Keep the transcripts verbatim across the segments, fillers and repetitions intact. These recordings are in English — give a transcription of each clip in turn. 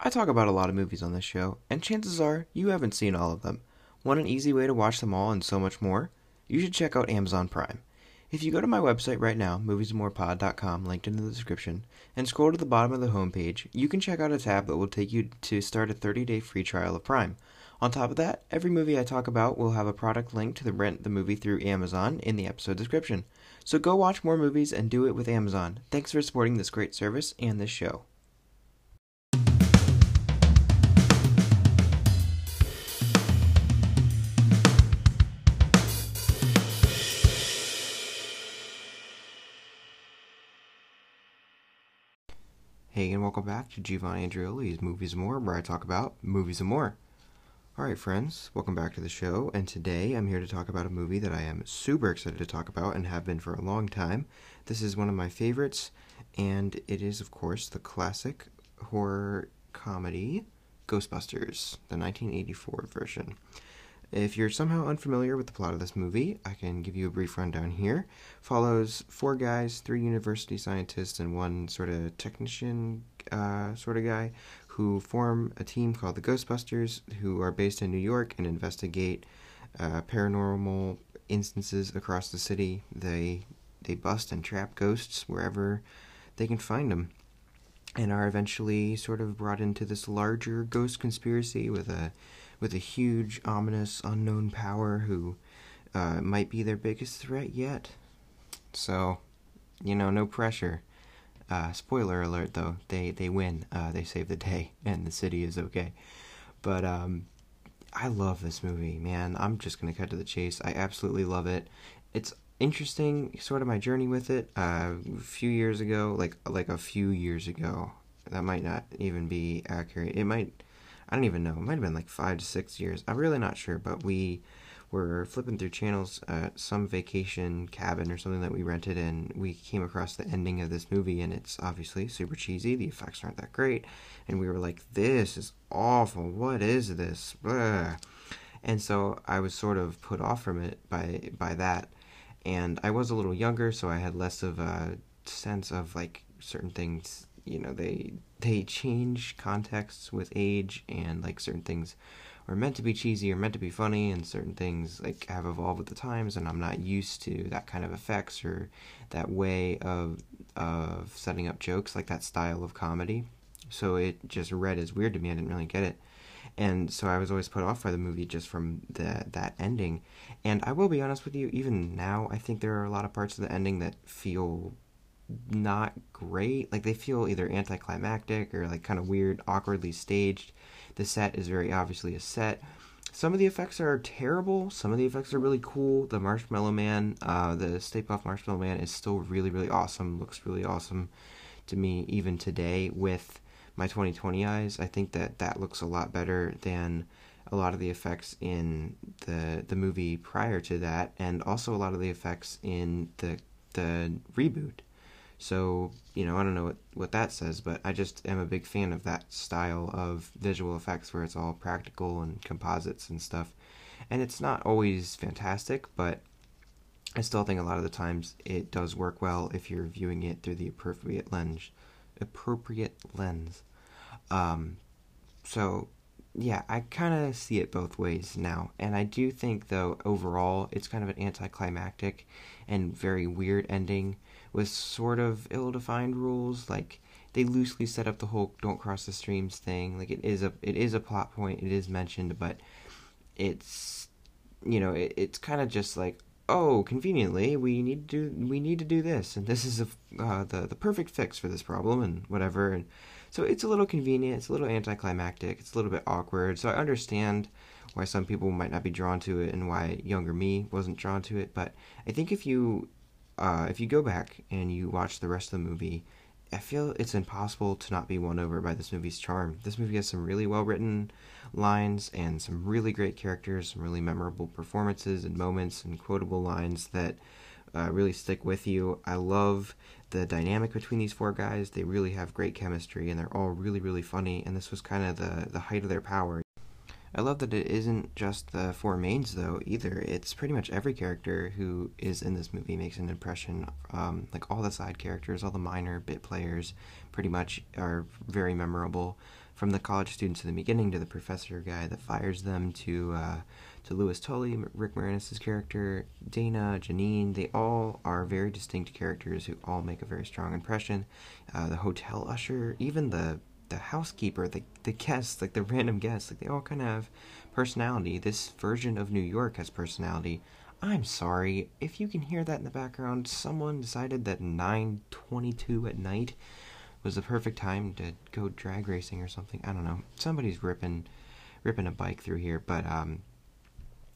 I talk about a lot of movies on this show, and chances are you haven't seen all of them. Want an easy way to watch them all and so much more? You should check out Amazon Prime. If you go to my website right now, movies and more pod dot com, linked in the description, and scroll to the bottom of the homepage, you can check out a tab that will take you to start a thirty-day free trial of Prime. On top of that, every movie I talk about will have a product link to the rent the movie through Amazon in the episode description. So go watch more movies and do it with Amazon. Thanks for supporting this great service and this show. Hey, and welcome back to Giovanni Andreoli's Movies and More, where I talk about movies and more. Alright friends, welcome back to the show, and today I'm here to talk about a movie that I am super excited to talk about and have been for a long time. This is one of my favorites, and it is, of course, the classic horror comedy Ghostbusters, the nineteen eighty-four version. If you're somehow unfamiliar with the plot of this movie, I can give you a brief rundown here. Follows four guys, three university scientists, and one sort of technician uh, sort of guy who form a team called the Ghostbusters, who are based in New York and investigate uh, paranormal instances across the city. They they bust and trap ghosts wherever they can find them, and are eventually sort of brought into this larger ghost conspiracy with a with a huge, ominous, unknown power who uh, might be their biggest threat yet. So, you know, no pressure. Uh, spoiler alert, though, they, they win. Uh, they save the day, and the city is okay. But um, I love this movie, man. I'm just going to cut to the chase. I absolutely love it. It's interesting, sort of my journey with it. Uh, a few years ago, like like a few years ago, that might not even be accurate. It might... I don't even know, it might have been like five to six years, I'm really not sure, but we were flipping through channels at some vacation cabin or something that we rented, and we came across the ending of this movie, and it's obviously super cheesy, the effects aren't that great, and we were like, this is awful, what is this, bleh. And so I was sort of put off from it by, by that, and I was a little younger, so I had less of a sense of like certain things. You know, they they change contexts with age, and like certain things are meant to be cheesy or meant to be funny, and certain things like have evolved with the times, and I'm not used to that kind of effects or that way of of setting up jokes, like that style of comedy. So it just read as weird to me. I didn't really get it. And so I was always put off by the movie just from the, that ending. And I will be honest with you, even now, I think there are a lot of parts of the ending that feel not great. Like, they feel either anticlimactic or like kind of weird, awkwardly staged. The set is very obviously a set. Some of the effects are terrible, some of the effects are really cool. The Marshmallow Man, uh the Stay Puft Marshmallow Man is still really, really awesome, looks really awesome to me even today with my twenty twenty eyes. I think that that looks a lot better than a lot of the effects in the the movie prior to that, and also a lot of the effects in the the reboot. So, you know, I don't know what, what that says, but I just am a big fan of that style of visual effects where it's all practical and composites and stuff. And it's not always fantastic, but I still think a lot of the times it does work well if you're viewing it through the appropriate lens. Appropriate lens. Um, so, yeah, I kind of see it both ways now. And I do think, though, overall, it's kind of an anticlimactic and very weird ending, with sort of ill-defined rules. Like, they loosely set up the whole don't cross the streams thing. Like, it is a it is a plot point, it is mentioned, but it's, you know, it, it's kind of just like, oh, conveniently, we need to do, we need to do this, and this is a, uh, the, the perfect fix for this problem, and whatever, and so it's a little convenient, it's a little anticlimactic, it's a little bit awkward, so I understand why some people might not be drawn to it, and why younger me wasn't drawn to it, but I think if you Uh, if you go back and you watch the rest of the movie, I feel it's impossible to not be won over by this movie's charm. This movie has some really well-written lines and some really great characters, some really memorable performances and moments and quotable lines that uh, really stick with you. I love the dynamic between these four guys. They really have great chemistry, and they're all really, really funny, and this was kind of the, the height of their power. I love that it isn't just the four mains, though, either. It's pretty much every character who is in this movie makes an impression. Um, like, all the side characters, all the minor bit players pretty much are very memorable from the college students in the beginning to the professor guy that fires them to uh, to Louis Tully, Rick Moranis' character, Dana, Janine. They all are very distinct characters who all make a very strong impression. Uh, the hotel usher, even the the housekeeper, the the guests, like the random guests, like they all kind of have personality. This version of New York has personality. I'm sorry, if you can hear that in the background, someone decided that nine twenty-two at night was the perfect time to go drag racing or something. I don't know. Somebody's ripping ripping a bike through here, but um,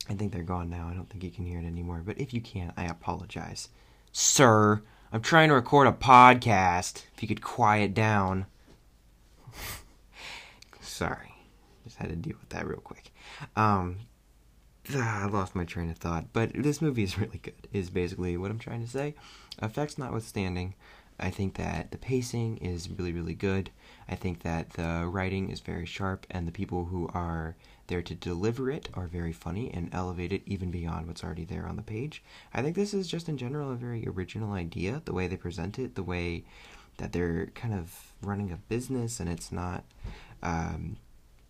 I think they're gone now. I don't think you can hear it anymore, but if you can, I apologize. Sir, I'm trying to record a podcast. If you could quiet down. Sorry. Just had to deal with that real quick. Um... Ah, I lost my train of thought, but this movie is really good, is basically what I'm trying to say. Effects notwithstanding, I think that the pacing is really, really good. I think that the writing is very sharp, and the people who are there to deliver it are very funny and elevate it even beyond what's already there on the page. I think this is just in general a very original idea, the way they present it, the way that they're kind of running a business, and it's not... Um,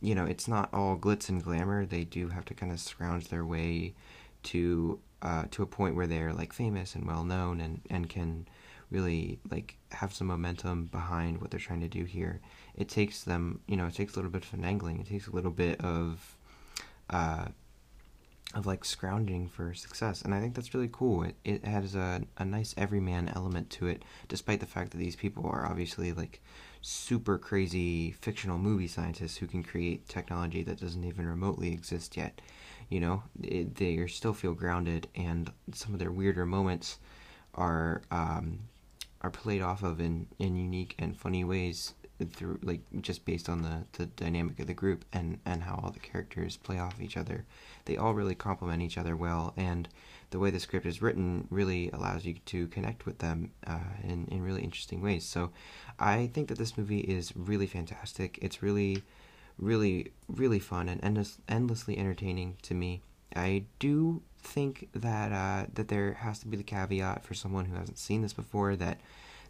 you know, it's not all glitz and glamour. They do have to kind of scrounge their way to uh, to a point where they're, like, famous and well-known and, and can really, like, have some momentum behind what they're trying to do here. It takes them, you know, it takes a little bit of finagling. It takes a little bit of, uh, of like, scrounging for success. And I think that's really cool. It, it has a, a nice everyman element to it, despite the fact that these people are obviously, like, super crazy fictional movie scientists who can create technology that doesn't even remotely exist yet. You know, it, they still feel grounded, and some of their weirder moments are um, are played off of in, in unique and funny ways through, like, just based on the, the dynamic of the group and, and how all the characters play off each other. They all really complement each other well, and the way the script is written really allows you to connect with them uh, in, in really interesting ways. So I think that this movie is really fantastic. It's really, really, really fun and endless, endlessly entertaining to me. I do think that uh, that there has to be the caveat for someone who hasn't seen this before that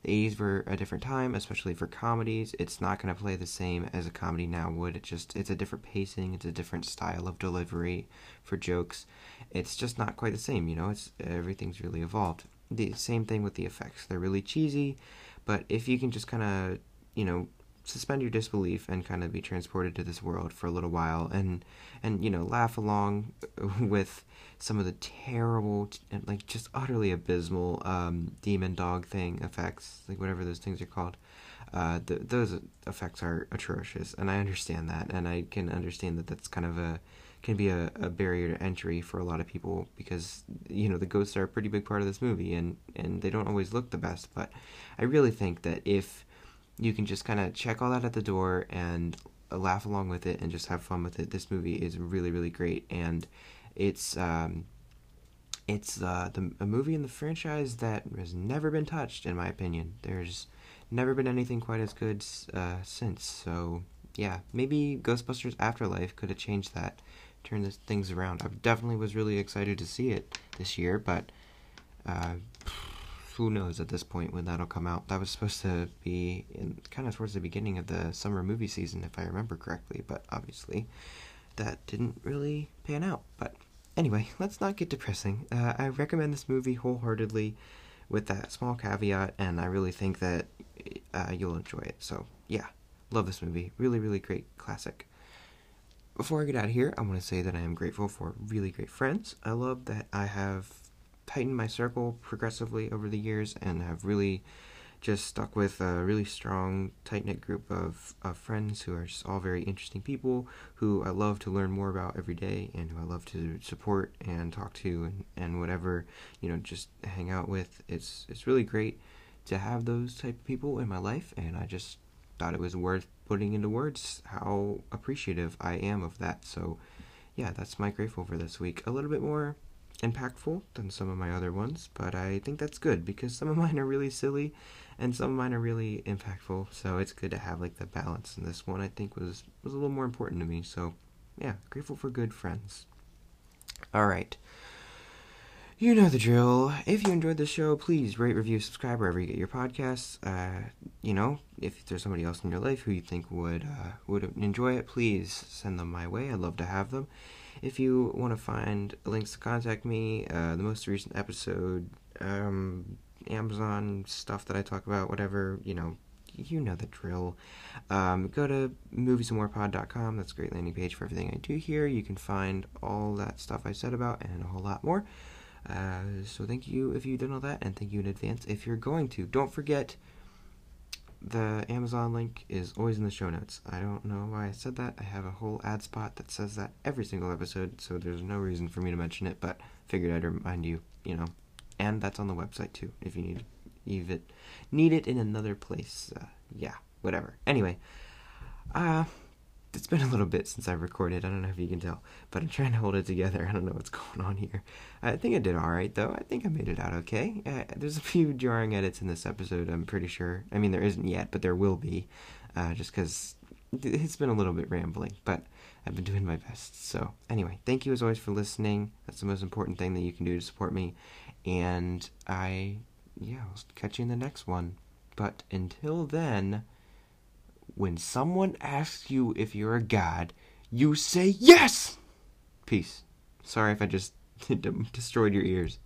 the eighties were a different time, especially for comedies. It's not going to play the same as a comedy now would. It just, it's a different pacing. It's a different style of delivery for jokes. It's just not quite the same, you know. It's everything's really evolved. The same thing with the effects. They're really cheesy, but if you can just kind of, you know, suspend your disbelief and kind of be transported to this world for a little while and, and you know, laugh along with some of the terrible, like, just utterly abysmal um, demon dog thing effects, like whatever those things are called. Uh, th- those effects are atrocious, and I understand that, and I can understand that that's kind of a, can be a, a barrier to entry for a lot of people because, you know, the ghosts are a pretty big part of this movie, and, and they don't always look the best, but I really think that if you can just kind of check all that at the door and laugh along with it and just have fun with it. This movie is really, really great, and it's um, it's uh, the a movie in the franchise that has never been touched, in my opinion. There's never been anything quite as good uh, since. So yeah, maybe Ghostbusters Afterlife could have changed that, turned this, things around. I definitely was really excited to see it this year, but uh, who knows at this point when that'll come out. That was supposed to be in, kind of towards the beginning of the summer movie season, if I remember correctly, but obviously that didn't really pan out. But anyway, let's not get depressing. Uh, I recommend this movie wholeheartedly with that small caveat, and I really think that uh, you'll enjoy it. So yeah, love this movie. Really, really great classic. Before I get out of here, I want to say that I am grateful for really great friends. I love that I have tightened my circle progressively over the years and have really just stuck with a really strong, tight-knit group of, of friends who are just all very interesting people who I love to learn more about every day and who I love to support and talk to and, and whatever, you know, just hang out with. It's it's really great to have those type of people in my life, and I just thought it was worth putting into words how appreciative I am of that. So yeah, that's my grateful for this week. A little bit more impactful than some of my other ones, but I think that's good because some of mine are really silly and some of mine are really impactful, so it's good to have, like, the balance, and this one I think was was a little more important to me. So yeah, grateful for good friends. All right, You know the drill. If you enjoyed the show, please rate, review, subscribe wherever you get your podcasts. Uh, you know, if there's somebody else in your life who you think would uh, would enjoy it, please send them my way. I'd love to have them. If you want to find links to contact me, uh, the most recent episode, um, Amazon stuff that I talk about, whatever, you know, you know the drill. Um, go to movies and more pod dot com. That's a great landing page for everything I do here. You can find all that stuff I said about and a whole lot more. Uh, so thank you if you've done all that, and thank you in advance if you're going to. Don't forget, the Amazon link is always in the show notes. I don't know why I said that. I have a whole ad spot that says that every single episode, so there's no reason for me to mention it, but figured I'd remind you, you know. And that's on the website, too, if you need even need it in another place. Uh, yeah, whatever. Anyway, uh, it's been a little bit since I've recorded. I don't know if you can tell, but I'm trying to hold it together. I don't know what's going on here. I think I did all right, though. I think I made it out okay. Uh, there's a few jarring edits in this episode, I'm pretty sure. I mean, there isn't yet, but there will be, uh, just because it's been a little bit rambling, but I've been doing my best. So, anyway, thank you as always for listening. That's the most important thing that you can do to support me, and I... yeah, I'll catch you in the next one. But until then, when someone asks you if you're a god, you say yes! Peace. Sorry if I just destroyed your ears.